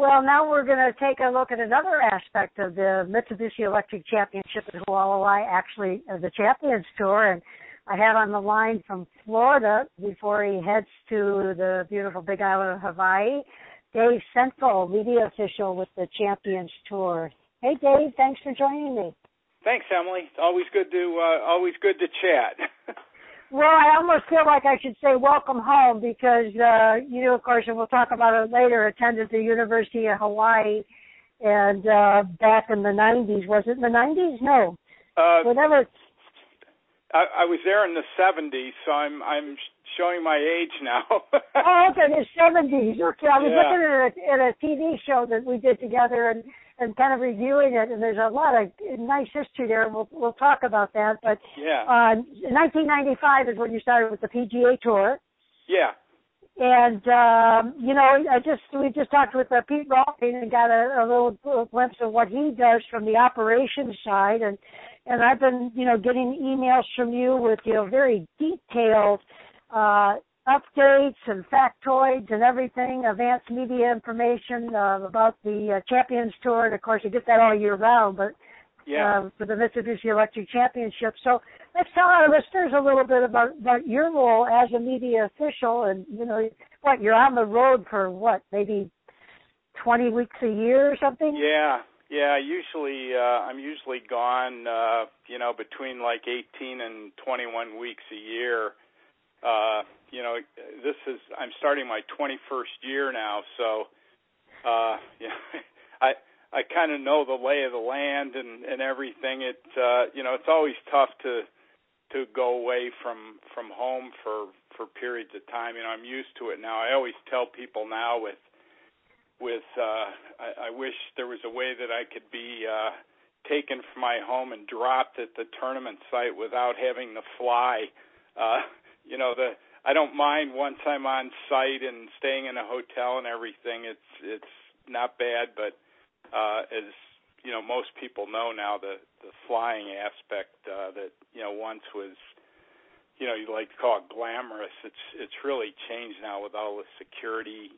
Well, now we're going to take a look at another aspect of the Mitsubishi Electric Championship at Hualalai, actually the Champions Tour. And I had on the line from Florida before he heads to the beautiful Big Island of Hawaii, Dave Senko, media official with the Champions Tour. Hey, Dave, thanks for joining me. Thanks, Emily. It's always good to chat. Well, I almost feel like I should say welcome home because, you know, of course, and we'll talk about it later, attended the University of Hawaii and back in the 90s. Was it in the 90s? No. Whatever. I was there in the 70s, so I'm showing my age now. Oh, okay, the 70s. Okay, I was looking at a TV show that we did together and kind of reviewing it, and there's a lot of nice history there, and we'll talk about that. But in 1995 is when you started with the PGA Tour. Yeah. And, you know, we just talked with Pete Rolfing and got a little glimpse of what he does from the operations side. And I've been, you know, getting emails from you with, you know, very detailed updates and factoids and everything, advanced media information about the Champions Tour. And, of course, you get that all year round, but for the Mitsubishi Electric Championship. So let's tell our listeners a little bit about your role as a media official. And, you know, what, you're on the road for, what, maybe 20 weeks a year or something? Yeah, usually I'm usually gone, you know, between like 18 and 21 weeks a year. You know, I'm starting my 21st year now, so I kind of know the lay of the land and everything. It you know, it's always tough to go away from home for periods of time. You know, I'm used to it now. I always tell people now I wish there was a way that I could be taken from my home and dropped at the tournament site without having to fly. You know, I don't mind once I'm on site and staying in a hotel and everything. It's not bad, but as you know, most people know now, the flying aspect that, you know, once was, you know, you like to call it glamorous. It's really changed now with all the security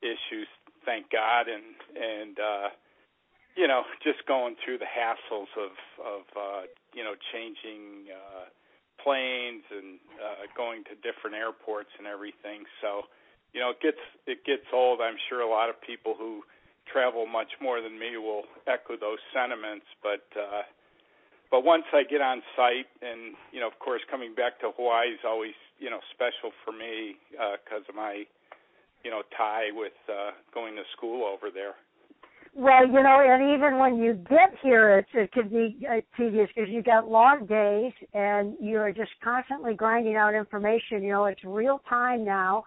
issues, thank God, and you know, just going through the hassles of you know, changing planes and going to different airports and everything. So, you know, it gets old. I'm sure a lot of people who travel much more than me will echo those sentiments. But once I get on site, and you know, of course, coming back to Hawaii is always, you know, special for me because of my, you know, tie with going to school over there. Well, you know, and even when you get here, it can be tedious because you got long days and you're just constantly grinding out information. You know, it's real time now.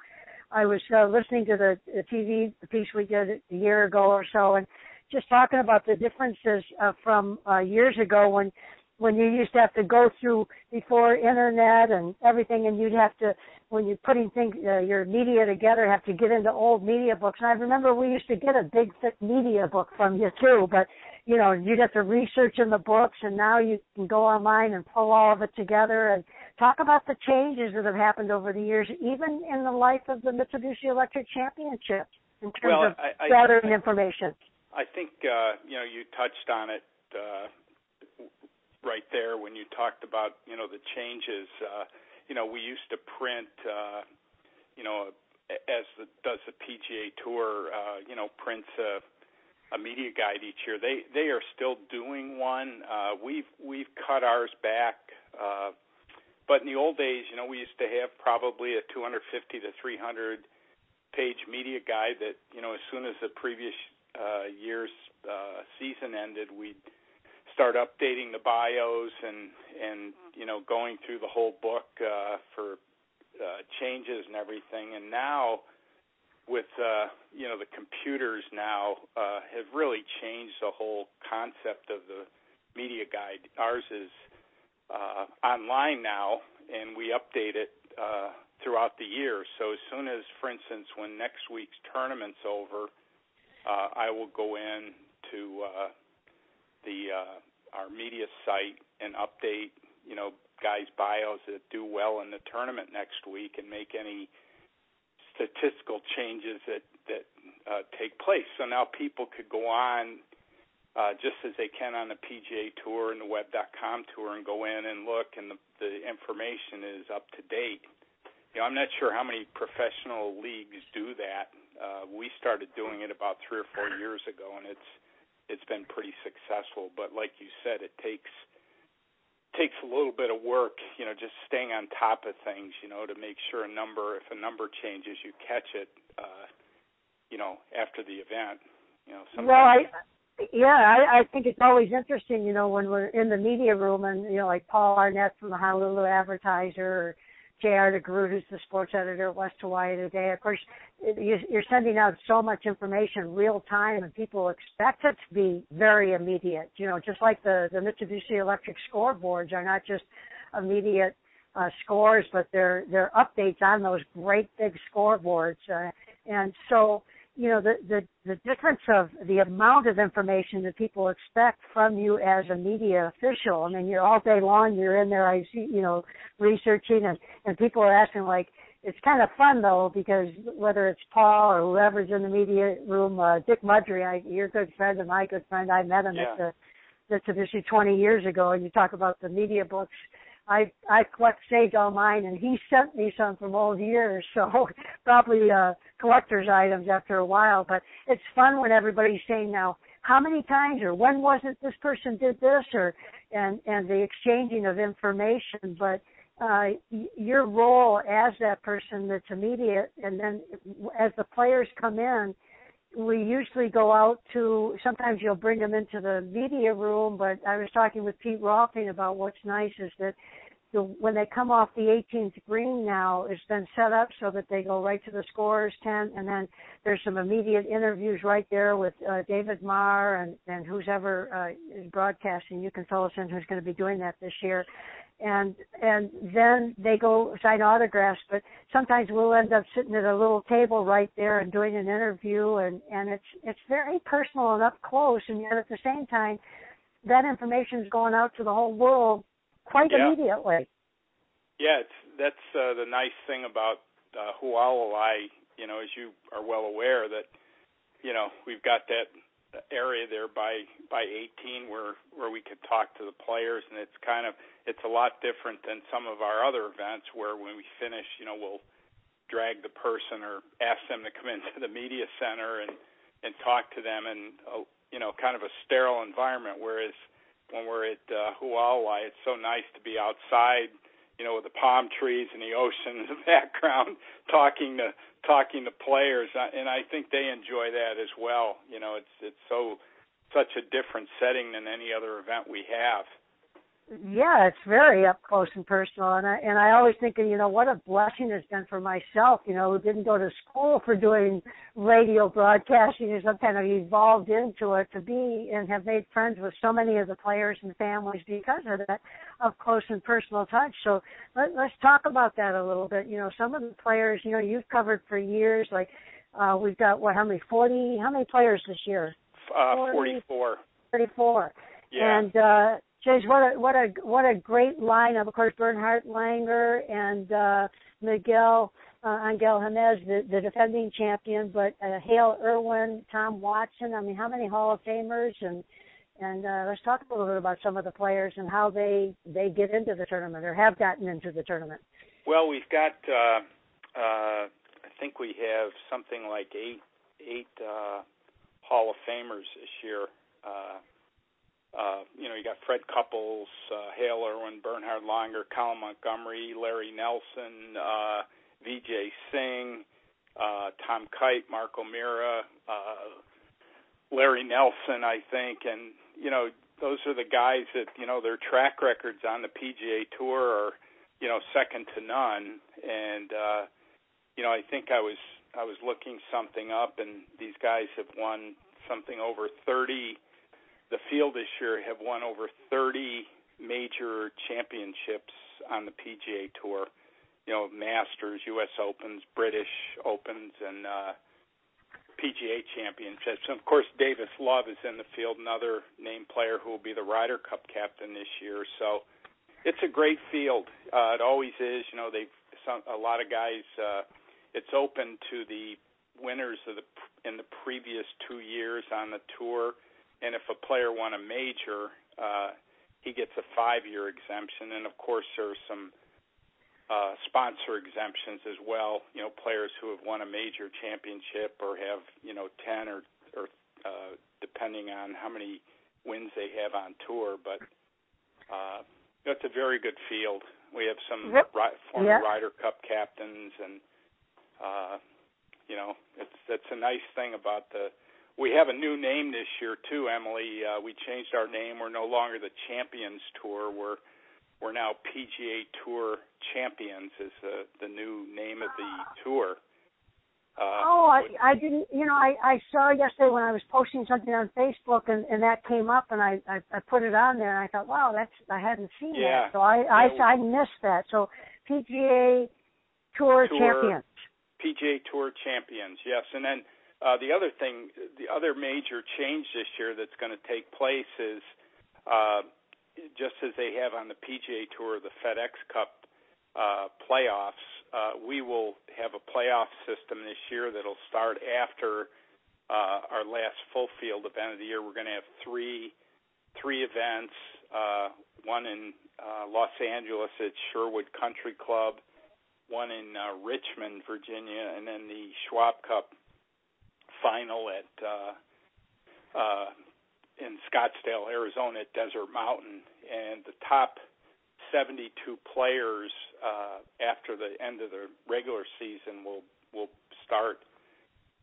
I was listening to the TV piece we did a year ago or so, and just talking about the differences from years ago when you used to have to go through before internet and everything, and you'd have to, when you're putting things, your media together, have to get into old media books. And I remember we used to get a big, thick media book from you too, but, you know, you'd have to research in the books, and now you can go online and pull all of it together and talk about the changes that have happened over the years, even in the life of the Mitsubishi Electric Championship in terms of gathering information. I think, you know, you touched on it, right there when you talked about, you know, the changes. You know, we used to print, you know, does the PGA Tour, you know, prints a media guide each year. They are still doing one. We've cut ours back, but in the old days, you know, we used to have probably a 250 to 300 page media guide that, you know, as soon as the previous year's season ended, we'd start updating the bios and you know, going through the whole book for changes and everything. And now with you know, the computers now have really changed the whole concept of the media guide. Ours is online now, and we update it throughout the year. So as soon as, for instance, when next week's tournament's over, I will go in to our media site and update, you know, guys' bios that do well in the tournament next week and make any statistical changes that take place. So now people could go on just as they can on the PGA Tour and the Web.com tour and go in and look, and the information is up to date. You know, I'm not sure how many professional leagues do that. We started doing it about 3 or 4 years ago, and it's been pretty successful. But like you said, it takes a little bit of work, you know, just staying on top of things, you know, to make sure if a number changes, you catch it, you know, after the event. You know, sometimes. Well, I think it's always interesting, you know, when we're in the media room and, you know, like Paul Arnett from the Honolulu Advertiser or J.R. DeGroote, who's the sports editor at West Hawaii Today. Of course, you're sending out so much information real time, and people expect it to be very immediate. You know, just like the Mitsubishi Electric scoreboards are not just immediate scores, but they're updates on those great big scoreboards. And so, you know, the difference of the amount of information that people expect from you as a media official. I mean, you're all day long, you're in there, I see, you know, researching, and people are asking, like, it's kind of fun, though, because whether it's Paul or whoever's in the media room, Dick Mudry, your good friend and my good friend, I met him at the Mitsubishi 20 years ago, and you talk about the media books. I saved all mine, and he sent me some from old years, so probably collector's items after a while. But it's fun when everybody's saying now, how many times or when was it this person did this, or and the exchanging of information. But your role as that person that's immediate, and then as the players come in, we usually go out to, sometimes you'll bring them into the media room, but I was talking with Pete Rolfing about what's nice is that when they come off the 18th green now, it's been set up so that they go right to the scorer's tent, and then there's some immediate interviews right there with David Marr and whoever is broadcasting. You can fill us in who's going to be doing that this year. And then they go sign autographs, but sometimes we'll end up sitting at a little table right there and doing an interview, and it's very personal and up close, and yet at the same time, that information is going out to the whole world quite immediately. Yeah, that's the nice thing about Hualalai, you know, as you are well aware, that, you know, we've got that area there by 18 where we could talk to the players, and it's a lot different than some of our other events where when we finish, you know, we'll drag the person or ask them to come into the media center and talk to them in you know, kind of a sterile environment, whereas when we're at Hualalai, it's so nice to be outside, you know, with the palm trees and the ocean in the background, talking to players, and I think they enjoy that as well. You know, it's such a different setting than any other event we have. Yeah, it's very up close and personal, and I always think, you know, what a blessing it's been for myself. You know, who didn't go to school for doing radio broadcasting or some kind of evolved into it to be and have made friends with so many of the players and families because of that up close and personal touch. So let's talk about that a little bit. You know, some of the players, you know, you've covered for years. Like we've got how many players this year? 44. 44. Yeah. And geez, what a great lineup! Of course, Bernhard Langer and Miguel Angel Jimenez, the defending champion, but Hale Irwin, Tom Watson. I mean, how many Hall of Famers? And let's talk a little bit about some of the players and how they get into the tournament or have gotten into the tournament. Well, we've got I think we have something like eight Hall of Famers this year. You know, you got Fred Couples, Hale Irwin, Bernhard Langer, Colin Montgomery, Larry Nelson, Vijay Singh, Tom Kite, Mark O'Meara, Larry Nelson, I think. And, you know, those are the guys that, you know, their track records on the PGA Tour are, you know, second to none. And, you know, I think I was looking something up, and these guys have won something over 30. The field this year have won over 30 major championships on the PGA Tour, you know, Masters, U.S. Opens, British Opens, and PGA Championships. And, of course, Davis Love is in the field, another named player who will be the Ryder Cup captain this year. So it's a great field. It always is. You know, a lot of guys, it's open to the winners of the in the previous 2 years on the tour, and if a player won a major, he gets a 5-year exemption. And, of course, there are some sponsor exemptions as well, you know, players who have won a major championship or have, you know, 10 or depending on how many wins they have on tour. But that's a very good field. We have some former Ryder Cup captains, and, you know, that's a nice thing about the – we have a new name this year, too, Emily. We changed our name. We're no longer the Champions Tour. We're now PGA Tour Champions is the new name of the tour. I didn't – you know, I saw yesterday when I was posting something on Facebook, and that came up, and I put it on there, and I thought, wow, I hadn't seen that. So I missed that. So PGA Tour Champions. PGA Tour Champions, yes. And then the other major change this year that's going to take place is just as they have on the PGA Tour, the FedEx Cup playoffs, we will have a playoff system this year that will start after our last full field event of the year. We're going to have three events, one in Los Angeles at Sherwood Country Club, one in Richmond, Virginia, and then the Schwab Cup final at in Scottsdale, Arizona, at Desert Mountain. And the top 72 players after the end of the regular season will start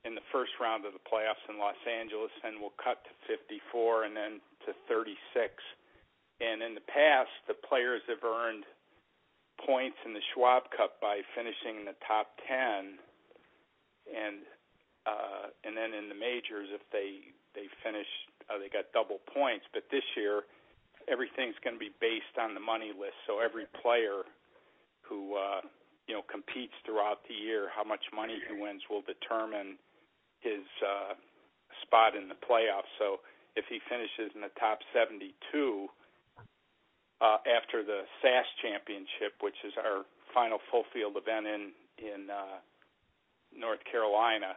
in the first round of the playoffs in Los Angeles, and we'll cut to 54 and then to 36. And in the past, the players have earned points in the Schwab Cup by finishing in the top 10, and then in the majors, if they finish, they got double points. But this year, everything's going to be based on the money list. So every player who competes throughout the year, how much money he wins will determine his spot in the playoffs. So if he finishes in the top 72. After the SAS Championship, which is our final full field event in North Carolina,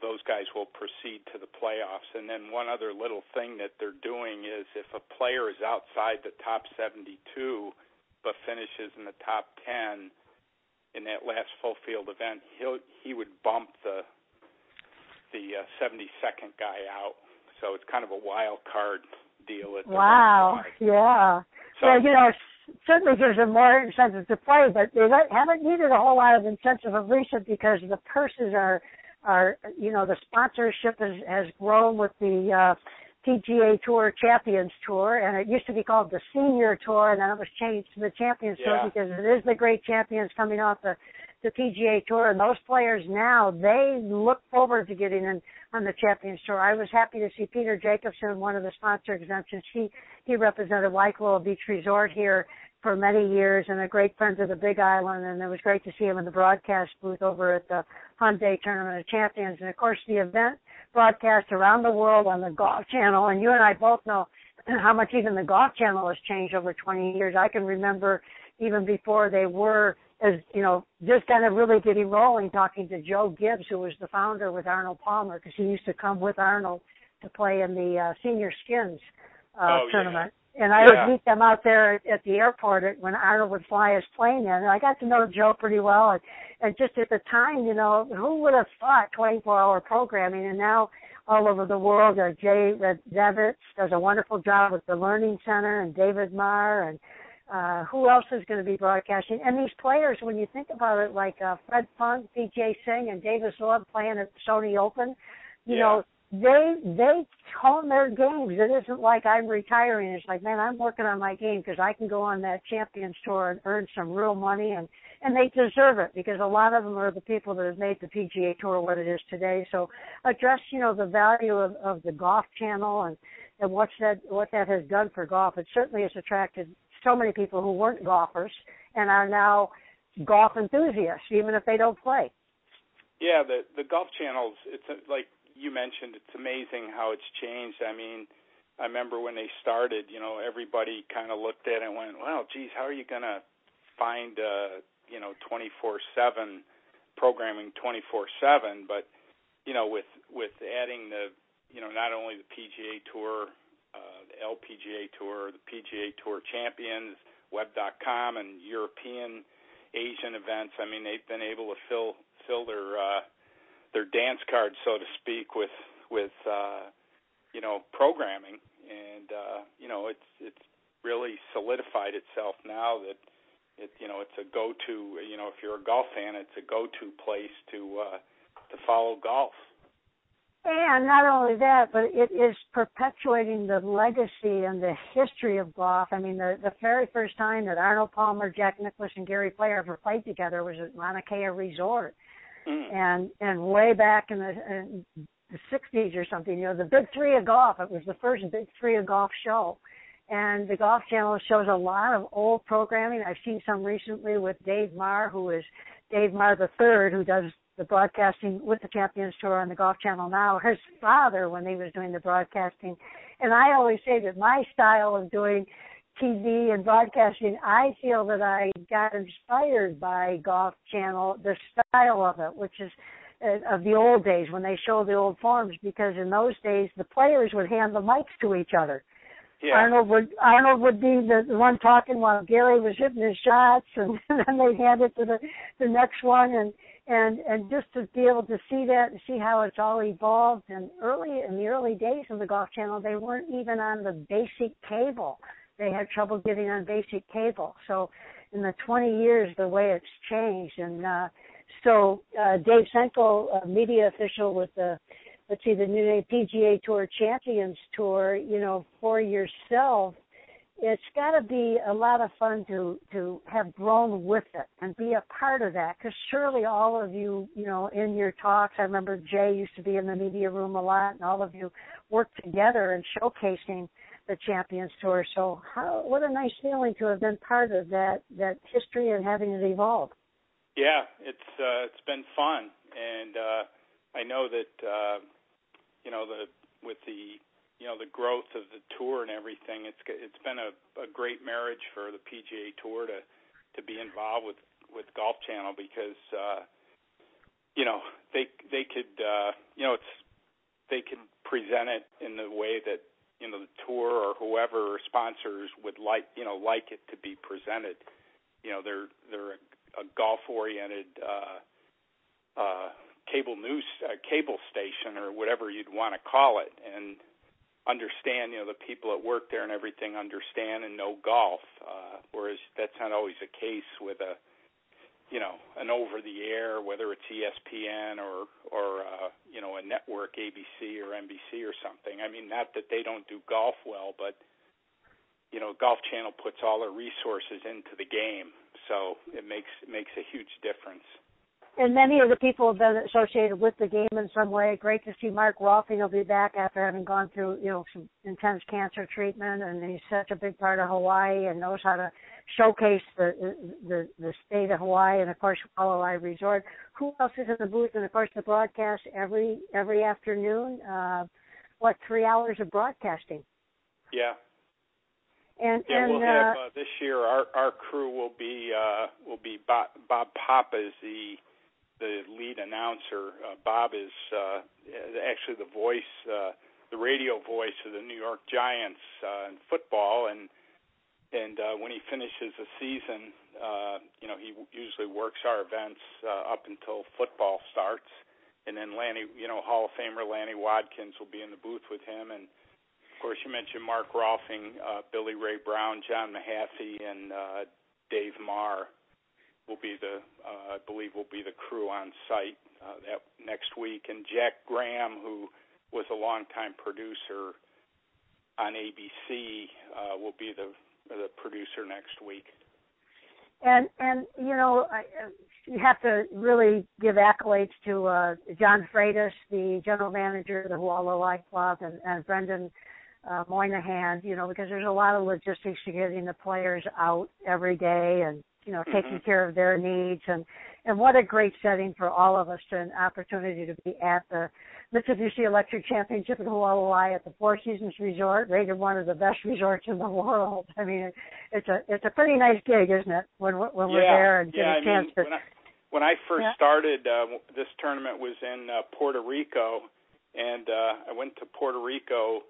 those guys will proceed to the playoffs. And then one other little thing that they're doing is if a player is outside the top 72 but finishes in the top 10 in that last full field event, he would bump the 72nd guy out. So it's kind of a wild card deal. Wow, yeah. So, well, you know, certainly gives them more incentive to play, but they haven't needed a whole lot of incentive of recent because the purses are you know, the sponsorship has grown with the PGA Tour Champions Tour, and it used to be called the Senior Tour, and then it was changed to the Champions Tour because it is the great champions coming off the PGA Tour, and those players now, they look forward to getting in on the Champions Tour. I was happy to see Peter Jacobson, one of the sponsor exemptions. He represented Waikoloa Beach Resort here for many years and a great friend of the Big Island, and it was great to see him in the broadcast booth over at the Hyundai Tournament of Champions. And, of course, the event broadcast around the world on the Golf Channel, and you and I both know how much even the Golf Channel has changed over 20 years. I can remember even before they were as, you know, just kind of really getting rolling, talking to Joe Gibbs, who was the founder with Arnold Palmer, because he used to come with Arnold to play in the Senior Skins tournament. Yeah. And I would meet them out there at the airport when Arnold would fly his plane in. And I got to know Joe pretty well. And just at the time, you know, who would have thought 24-hour programming? And now all over the world, Jay Redevitz does a wonderful job with the Learning Center, and David Marr, and who else is going to be broadcasting? And these players, when you think about it, like Fred Funk, Vijay Singh, and Davis Love playing at Sony Open, you know, they hone their games. It isn't like I'm retiring. It's like, man, I'm working on my game because I can go on that Champions Tour and earn some real money, and they deserve it because a lot of them are the people that have made the PGA Tour what it is today. So address, you know, the value of the Golf Channel and what that has done for golf. It certainly has attracted so many people who weren't golfers and are now golf enthusiasts, even if they don't play. Yeah, the Golf Channels, it's like you mentioned, it's amazing how it's changed. I mean, I remember when they started, you know, everybody kind of looked at it and went, well, geez, how are you going to find, 24/7 programming 24/7, but you know, with adding the, you know, not only the PGA Tour, the LPGA Tour, the PGA Tour Champions, Web.com, and European, Asian events. I mean, they've been able to fill their dance card, so to speak, with you know, programming, and you know, it's really solidified itself now that it, you know, it's a go-to. You know, if you're a golf fan, it's a go-to place to follow golf. And not only that, but it is perpetuating the legacy and the history of golf. I mean, the very first time that Arnold Palmer, Jack Nicklaus, and Gary Player ever played together was at Mauna Kea Resort. Mm. And way back in the 60s or something, you know, the Big Three of Golf. It was the first Big Three of Golf show. And the Golf Channel shows a lot of old programming. I've seen some recently with Dave Marr, who is Dave Marr III, who does the broadcasting with the Champions Tour on the Golf Channel now, his father when he was doing the broadcasting. And I always say that my style of doing TV and broadcasting, I feel that I got inspired by Golf Channel, the style of it, which is of the old days when they show the old forms, because in those days the players would hand the mics to each other. Yeah. Arnold would be the one talking while Gary was hitting his shots, and then they'd hand it to the next one, and just to be able to see that and see how it's all evolved. And in the early days of the Golf Channel, they weren't even on the basic cable. They had trouble getting on basic cable. So in the 20 years, the way it's changed. And so Dave Senko, a media official with the, let's see, the new PGA Tour Champions Tour, you know, for yourself, it's got to be a lot of fun to have grown with it and be a part of that, because surely all of you, you know, in your talks, I remember Jay used to be in the media room a lot, and all of you worked together in showcasing the Champions Tour. So what a nice feeling to have been part of that history and having it evolve. Yeah, it's been fun, and I know that you know, with the, you know, the growth of the tour and everything, it's been a great marriage for the PGA Tour to be involved with Golf Channel, because you know, they could you know, they can present it in the way that, you know, the tour or whoever sponsors would like, you know, like it to be presented. You know, they're a golf oriented cable news cable station, or whatever you'd want to call it, and understand, you know, the people that work there and everything understand and know golf, whereas that's not always the case with a, you know, an over-the-air, whether it's ESPN or you know, a network, ABC or NBC or something. I mean, not that they don't do golf well, but, you know, Golf Channel puts all their resources into the game, so it makes a huge difference. And many of the people have been associated with the game in some way. Great to see Mark Rolfing will be back after having gone through, you know, some intense cancer treatment, and he's such a big part of Hawaii and knows how to showcase the state of Hawaii, and of course Hualalai Resort. Who else is in the booth? And of course the broadcast every afternoon. 3 hours of broadcasting? Yeah. And we'll have this year our crew will be Bob Papa is the lead announcer. Bob is actually the voice, the radio voice of the New York Giants in football. And when he finishes the season, you know, he usually works our events up until football starts. And then Lanny, you know, Hall of Famer Lanny Wadkins will be in the booth with him. And, of course, you mentioned Mark Rolfing, Billy Ray Brown, John Mahaffey, and Dave Marr will be the crew on site that next week. And Jack Graham, who was a longtime producer on ABC, will be the producer next week. And you know, you have to really give accolades to John Freitas, the general manager of the Hualalai Club, and Brendan Moynihan, you know, because there's a lot of logistics to getting the players out every day and, you know, taking care of their needs, and what a great setting for all of us, to an opportunity to be at the Mitsubishi Electric Championship in Hualalai at the Four Seasons Resort, rated one of the best resorts in the world. I mean, it's a pretty nice gig, isn't it? When we're there and get a chance to. When I first started, this tournament was in Puerto Rico, and I went to Puerto Rico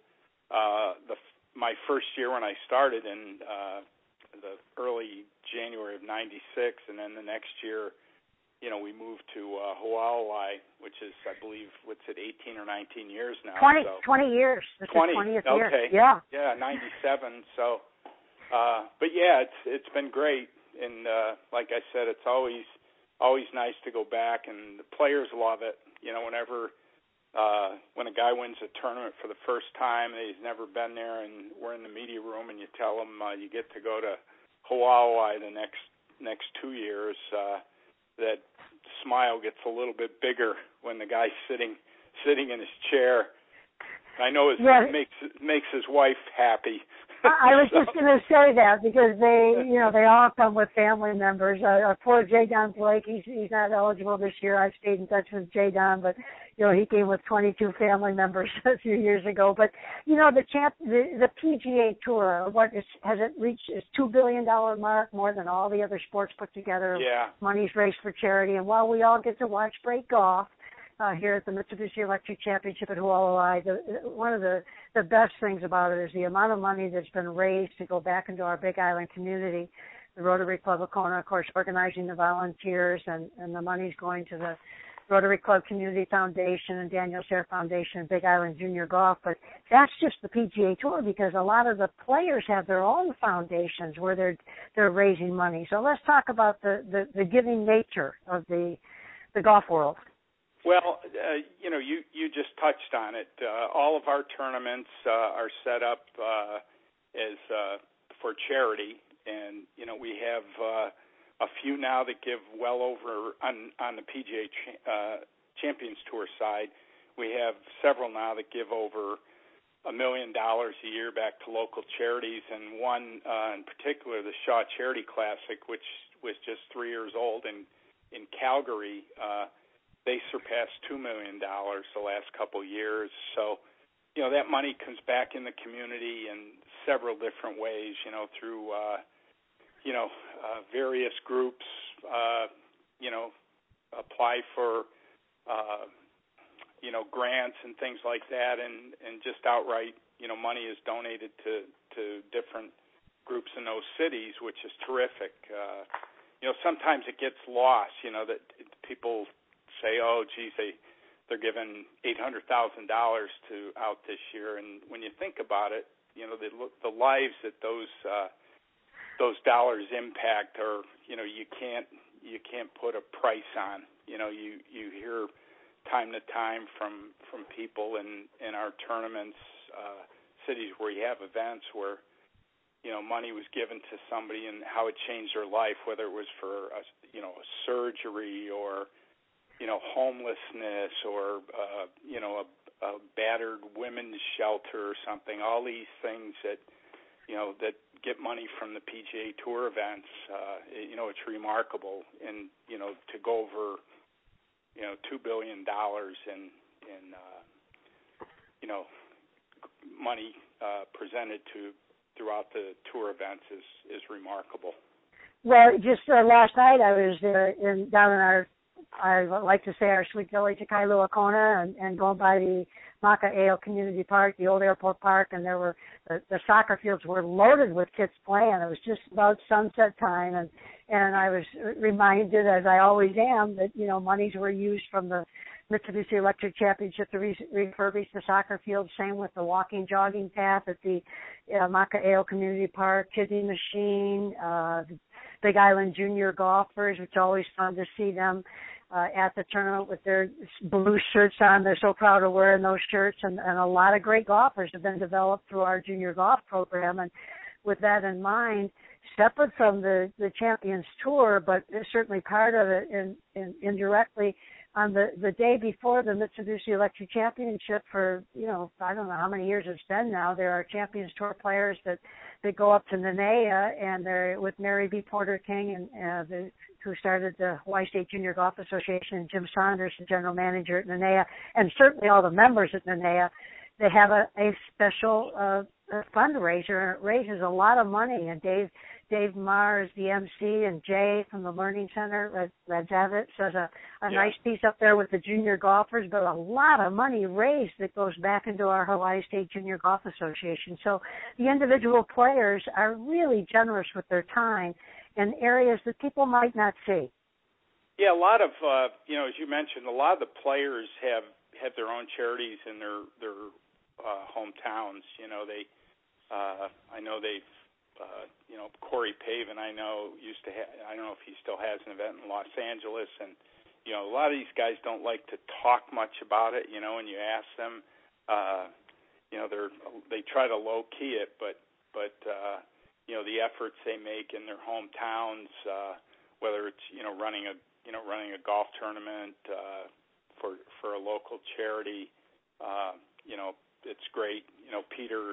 my first year when I started in the early January of 96, and then the next year, you know, we moved to Hualalai, which is, I believe, what's it, 18 or 19 years now? 20 years. This 20, is 20th okay. Year. Yeah. Yeah, 97. So, but yeah, it's been great. And like I said, it's always nice to go back, and the players love it. You know, whenever when a guy wins a tournament for the first time and he's never been there, and we're in the media room and you tell him you get to go to Hualalai the next 2 years, that smile gets a little bit bigger when the guy's sitting in his chair. I know it makes his wife happy. I was just going to say that, because they all come with family members. Poor J. Don Blake, he's not eligible this year. I stayed in touch with J. Don, but he came with 22 family members a few years ago. But the PGA Tour, has it reached its $2 billion mark, more than all the other sports put together? Yeah, money's raised for charity, and while we all get to watch great golf. Here at the Mitsubishi Electric Championship at Hualalai, one of the best things about it is the amount of money that's been raised to go back into our Big Island community. The Rotary Club of Kona, of course, organizing the volunteers, and the money's going to the Rotary Club Community Foundation and Daniel Share Foundation and Big Island Junior Golf. But that's just the PGA Tour, because a lot of the players have their own foundations where they're raising money. So let's talk about the giving nature of the golf world. Well, you just touched on it. All of our tournaments are set up as for charity, and we have a few now that give well over on the PGA Champions Tour side. We have several now that give over $1 million a year back to local charities, and one in particular, the Shaw Charity Classic, which was just 3 years old in Calgary. They surpassed $2 million the last couple years. So, that money comes back in the community in several different ways, through, various groups, apply for, grants and things like that. And just outright, money is donated to different groups in those cities, which is terrific. Sometimes it gets lost, that people say, oh, geez, they're giving $800,000 out this year. And when you think about it, the lives that those dollars impact are, you can't put a price on. You hear time to time from people in our tournaments, cities where you have events where, money was given to somebody and how it changed their life, whether it was for, a surgery or, homelessness or, a battered women's shelter or something, all these things that, that get money from the PGA Tour events, it's remarkable. And, to go over, $2 billion in money presented throughout the tour events is remarkable. Well, just last night I was down in I would like to say our sweet village of Kailua Kona, and going by the Maka'eo Community Park, the old airport park, and there were the soccer fields were loaded with kids playing. It was just about sunset time, and I was reminded, as I always am, that monies were used from the Mitsubishi Electric Championship to refurbish the soccer field. Same with the walking, jogging path at the Maka'eo Community Park, Kiddie Machine, the Big Island Junior Golfers, which is always fun to see them at the tournament with their blue shirts on. They're so proud of wearing those shirts, and a lot of great golfers have been developed through our junior golf program. And with that in mind, separate from the Champions Tour, but certainly part of it and indirectly, on the day before the Mitsubishi Electric Championship for, I don't know how many years it's been now, there are Champions Tour players that go up to Nenea, and they're with Mary B. Porter King, and who started the Hawaii State Junior Golf Association, and Jim Saunders, the general manager at Nenea, and certainly all the members at Nenea. They have a special fundraiser, and it raises a lot of money. And Dave Dave Marr is the MC, and Jay from the Learning Center, Radzavitz, has a nice piece up there with the junior golfers, but a lot of money raised that goes back into our Hawaii State Junior Golf Association. So the individual players are really generous with their time in areas that people might not see. Yeah, a lot of, as you mentioned, a lot of the players have their own charities in their hometowns. I know they've, Corey Pavin, I know, used to have, I don't know if he still has an event in Los Angeles, and, a lot of these guys don't like to talk much about it, and you ask them, they try to low-key it, but the efforts they make in their hometowns, whether it's, running a golf tournament for a local charity, it's great. Peter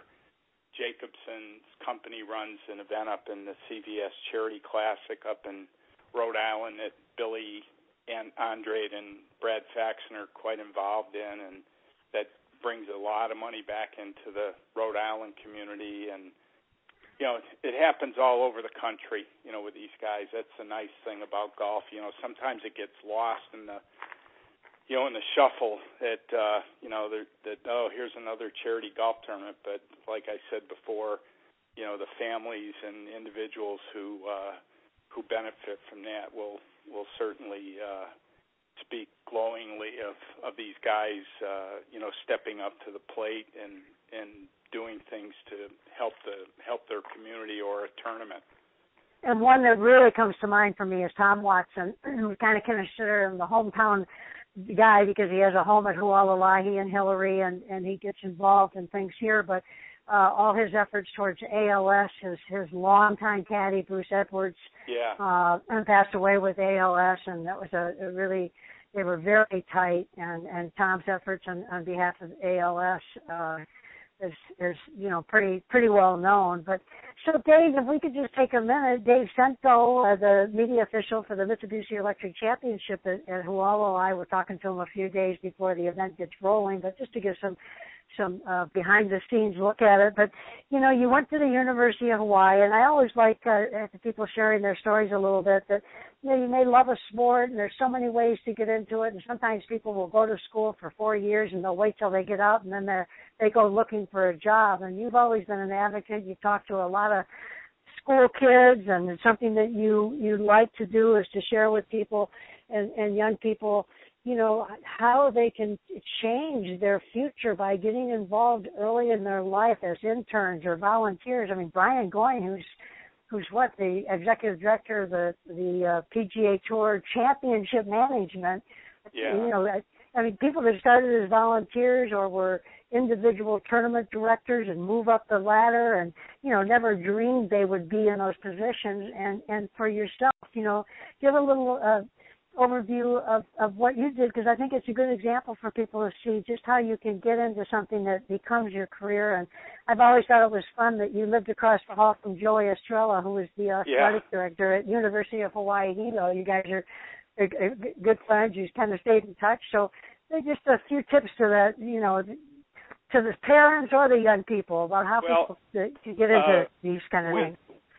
Jacobson's company runs an event up in the CVS Charity Classic up in Rhode Island that Billy and Andre and Brad Faxon are quite involved in, and that brings a lot of money back into the Rhode Island community. And, it happens all over the country, with these guys. That's the nice thing about golf. Sometimes it gets lost in the in the shuffle here's another charity golf tournament. But like I said before, the families and individuals who benefit from that will certainly speak glowingly of these guys, stepping up to the plate and doing things to help their community or a tournament. And one that really comes to mind for me is Tom Watson, who kind of consider him the hometown guy because he has a home at Hualalai, he and Hillary, and he gets involved in things here. But all his efforts towards ALS, his longtime caddy, Bruce Edwards, and passed away with ALS, and that was a really, they were very tight, and Tom's efforts on behalf of ALS is pretty well known. But so, Dave, if we could just take a minute, Dave Sento, the media official for the Mitsubishi Electric Championship at Hualalai, we're talking to him a few days before the event gets rolling, but just to give some behind-the-scenes look at it. But, you went to the University of Hawaii, and I always like the people sharing their stories a little bit that, you may love a sport, and there's so many ways to get into it, and sometimes people will go to school for 4 years, and they'll wait till they get out, and then they go looking for a job. And you've always been an advocate. You talk to a lot of school kids, and it's something that you like to do is to share with people and young people, how they can change their future by getting involved early in their life as interns or volunteers. I mean, Brian Goyne, who's the executive director of the PGA Tour Championship Management. Yeah. People that started as volunteers or were individual tournament directors and move up the ladder and, never dreamed they would be in those positions. And for yourself, give a little overview of what you did, because I think it's a good example for people to see just how you can get into something that becomes your career. And I've always thought it was fun that you lived across the hall from Joey Estrella, who was the athletic director at University of Hawaii Hilo. You guys are good friends. You kind of stayed in touch. So just a few tips to that, to the parents or the young people about how people to get into these kind of things.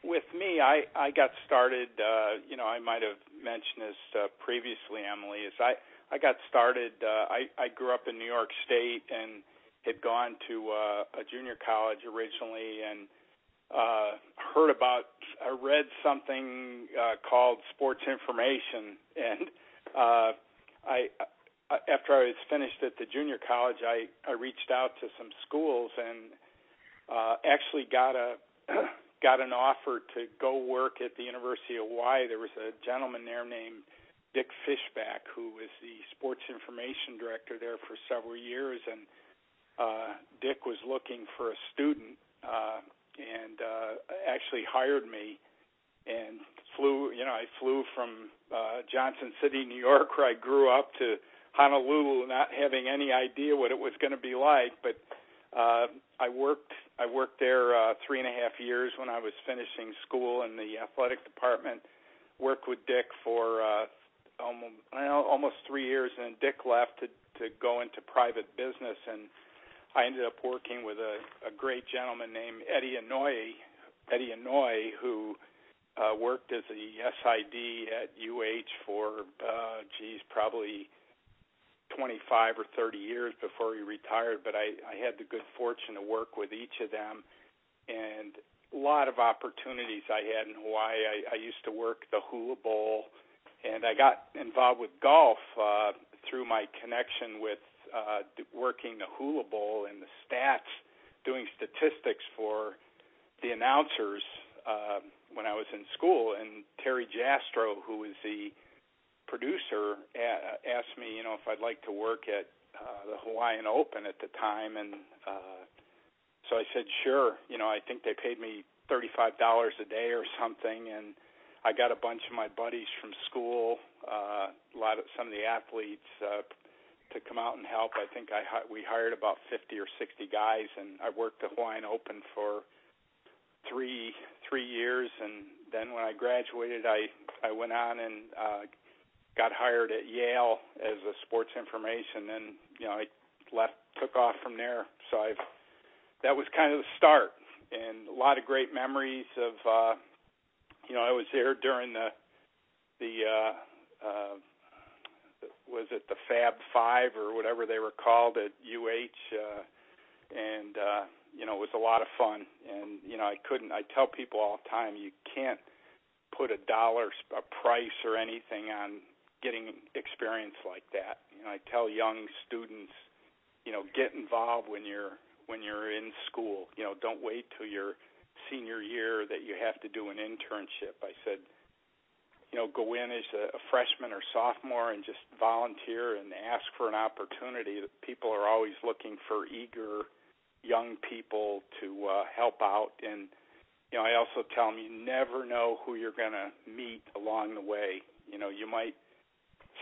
With me, I got started, I might have mentioned this previously, Emily, is I got started, I grew up in New York State and had gone to a junior college originally and I read something called sports information. And after I was finished at the junior college, I reached out to some schools and actually got an offer to go work at the University of Hawaii. There was a gentleman there named Dick Fishback, who was the sports information director there for several years, and Dick was looking for a student and actually hired me and flew. I flew from Johnson City, New York, where I grew up, to Honolulu, not having any idea what it was going to be like, but I worked there 3.5 years when I was finishing school in the athletic department. Worked with Dick for almost 3 years, and then Dick left to go into private business. And I ended up working with a great gentleman named Eddie Inouye, who worked as a SID at UH for, probably 25 or 30 years before he retired, but I had the good fortune to work with each of them, and a lot of opportunities I had in Hawaii. I used to work the Hula Bowl, and I got involved with golf through my connection with working the Hula Bowl and the stats, doing statistics for the announcers when I was in school, and Terry Jastrow, who was the producer, asked me, if I'd like to work at the Hawaiian Open at the time, and so I said sure. I think they paid me $35 a day or something, and I got a bunch of my buddies from school, some of the athletes, to come out and help. I think we hired about 50 or 60 guys, and I worked the Hawaiian Open for three years, and then when I graduated, I went on and got hired at Yale as a sports information, and I took off from there. So that was kind of the start, and a lot of great memories of I was there during was it the Fab Five or whatever they were called at UH, and it was a lot of fun, and I tell people all the time, you can't put a price or anything on getting experience like that. I tell young students, get involved when you're in school. Don't wait till your senior year that you have to do an internship. I said, go in as a freshman or sophomore and just volunteer and ask for an opportunity. People are always looking for eager young people to help out, and I also tell them, you never know who you're going to meet along the way.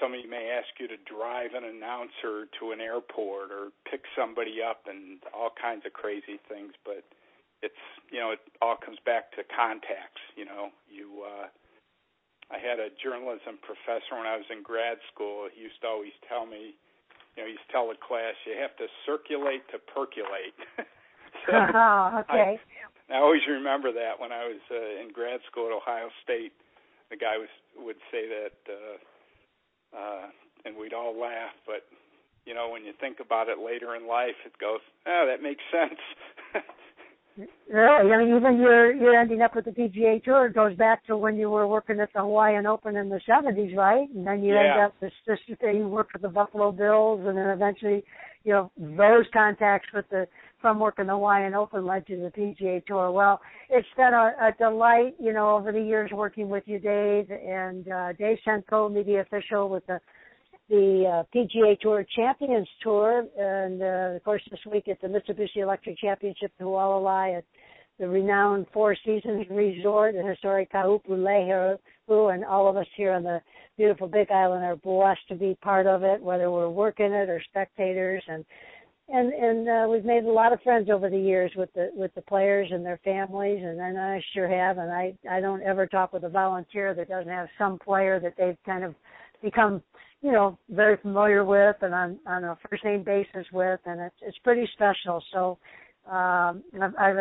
Somebody may ask you to drive an announcer to an airport or pick somebody up and all kinds of crazy things, but it's, it all comes back to contacts. I had a journalism professor when I was in grad school. He used to always tell me, he's tell the class, you have to circulate to percolate. Okay. I always remember that when I was in grad school at Ohio State. The guy would say that, and we'd all laugh. But, when you think about it later in life, it goes, oh, that makes sense. Really? I mean, even you're ending up with the PGA Tour. It goes back to when you were working at the Hawaiian Open in the 70s, right? And then you end up, you worked with the Buffalo Bills, and then eventually, those contacts from working the Hawaiian Open led to the PGA Tour. Well, it's been a delight, over the years working with you, Dave, and Dave Senko, media official with the PGA Tour Champions Tour, and, of course, this week at the Mitsubishi Electric Championship in Hualalai at the renowned Four Seasons Resort and historic Kaupulehu, and all of us here on the beautiful Big Island are blessed to be part of it, whether we're working it or spectators, and we've made a lot of friends over the years with the players and their families, and I sure have, and I don't ever talk with a volunteer that doesn't have some player that they've kind of become, very familiar with and on a first-name basis with, and it's pretty special, so I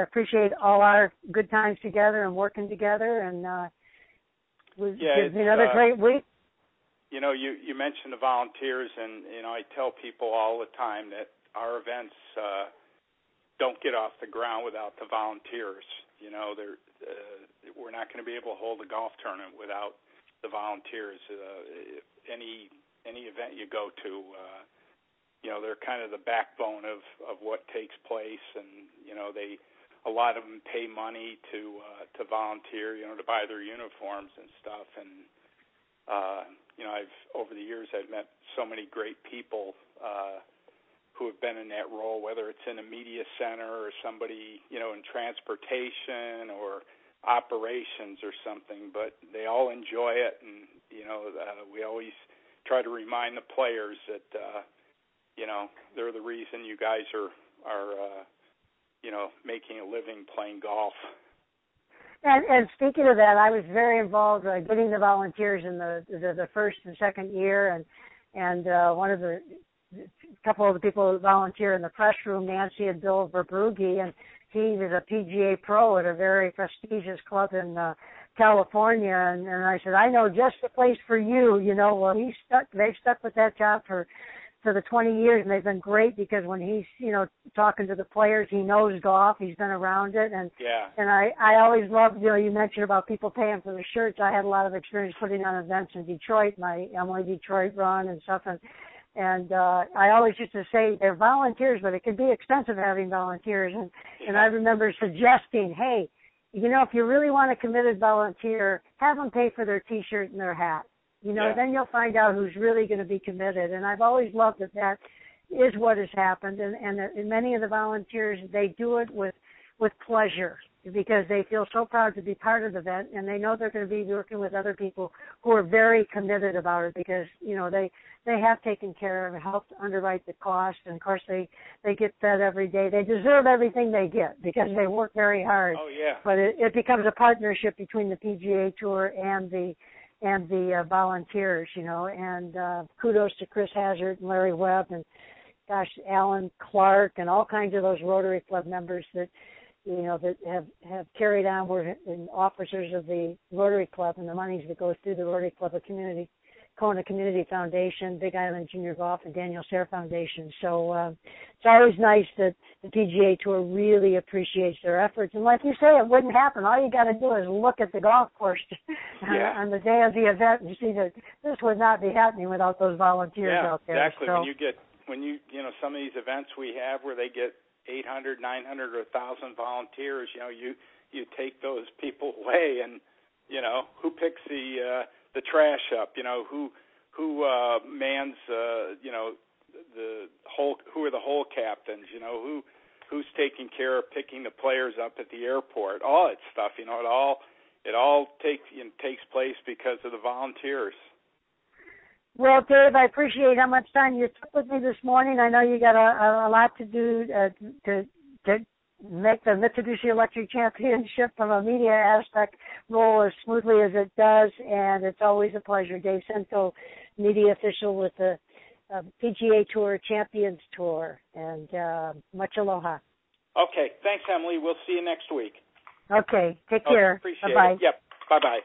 appreciate all our good times together and working together, and it's another great week. You mentioned the volunteers, and, I tell people all the time that our events don't get off the ground without the volunteers. We're not going to be able to hold a golf tournament without the volunteers. Any event you go to, they're kind of the backbone of what takes place, and, a lot of them pay money to volunteer, to buy their uniforms and stuff. And, over the years, I've met so many great people who have been in that role, whether it's in a media center or somebody, in transportation or operations or something, but they all enjoy it. And, we always try to remind the players that, they're the reason you guys are making a living playing golf. And speaking of that, I was very involved getting the volunteers in the first and second year, and one of the couple of the people who volunteer in the press room, Nancy and Bill Verbrugge, and he was a PGA pro at a very prestigious club in California, and I said, I know just the place for you, you know. Well, he's stuck, they've stuck with that job for the 20 years, and they've been great because when he's, you know, talking to the players, he knows golf, he's been around it, and yeah. And I always loved, you know, you mentioned about people paying for the shirts. I had a lot of experience putting on events in Detroit, my Emily Detroit run and stuff, and I always used to say they're volunteers, but it can be expensive having volunteers, and I remember suggesting, hey, you know, if you really want a committed volunteer, have them pay for their T-shirt and their hat. You know, yeah. Then you'll find out who's really going to be committed. And I've always loved that that is what has happened. And many of the volunteers, they do it with pleasure because they feel so proud to be part of the event, and they know they're going to be working with other people who are very committed about it because, you know, they have taken care of and helped underwrite the cost. And, of course, they get fed every day. They deserve everything they get because they work very hard. Oh, yeah. But it becomes a partnership between the PGA Tour and the volunteers, you know, and kudos to Chris Hazard and Larry Webb and, gosh, Alan Clark and all kinds of those Rotary Club members that, you know, that have carried on. We're officers of the Rotary Club and the monies that goes through the Rotary Club, Kona Community Foundation, Big Island Junior Golf, and Daniel Share Foundation. So it's always nice that the PGA Tour really appreciates their efforts. And like you say, it wouldn't happen. All you got to do is look at the golf course on the day of the event and see that this would not be happening without those volunteers out there. Yeah, exactly. So, when you know, some of these events we have where they get 800, 900, or 1,000 volunteers, you know, you take those people away and, you know, who picks the trash up, you know, who mans, you know, who are the hole captains, you know, who's taking care of picking the players up at the airport, all that stuff, you know, it all takes place because of the volunteers. Well, Dave, I appreciate how much time you took with me this morning. I know you got a lot to do to make the Mitsubishi Electric Championship from a media aspect roll as smoothly as it does, and it's always a pleasure. Dave Sento, media official with the PGA Tour Champions Tour, and much aloha. Okay, thanks, Emily. We'll see you next week. Okay, take care. Appreciate it. Bye-bye. Yep, bye-bye.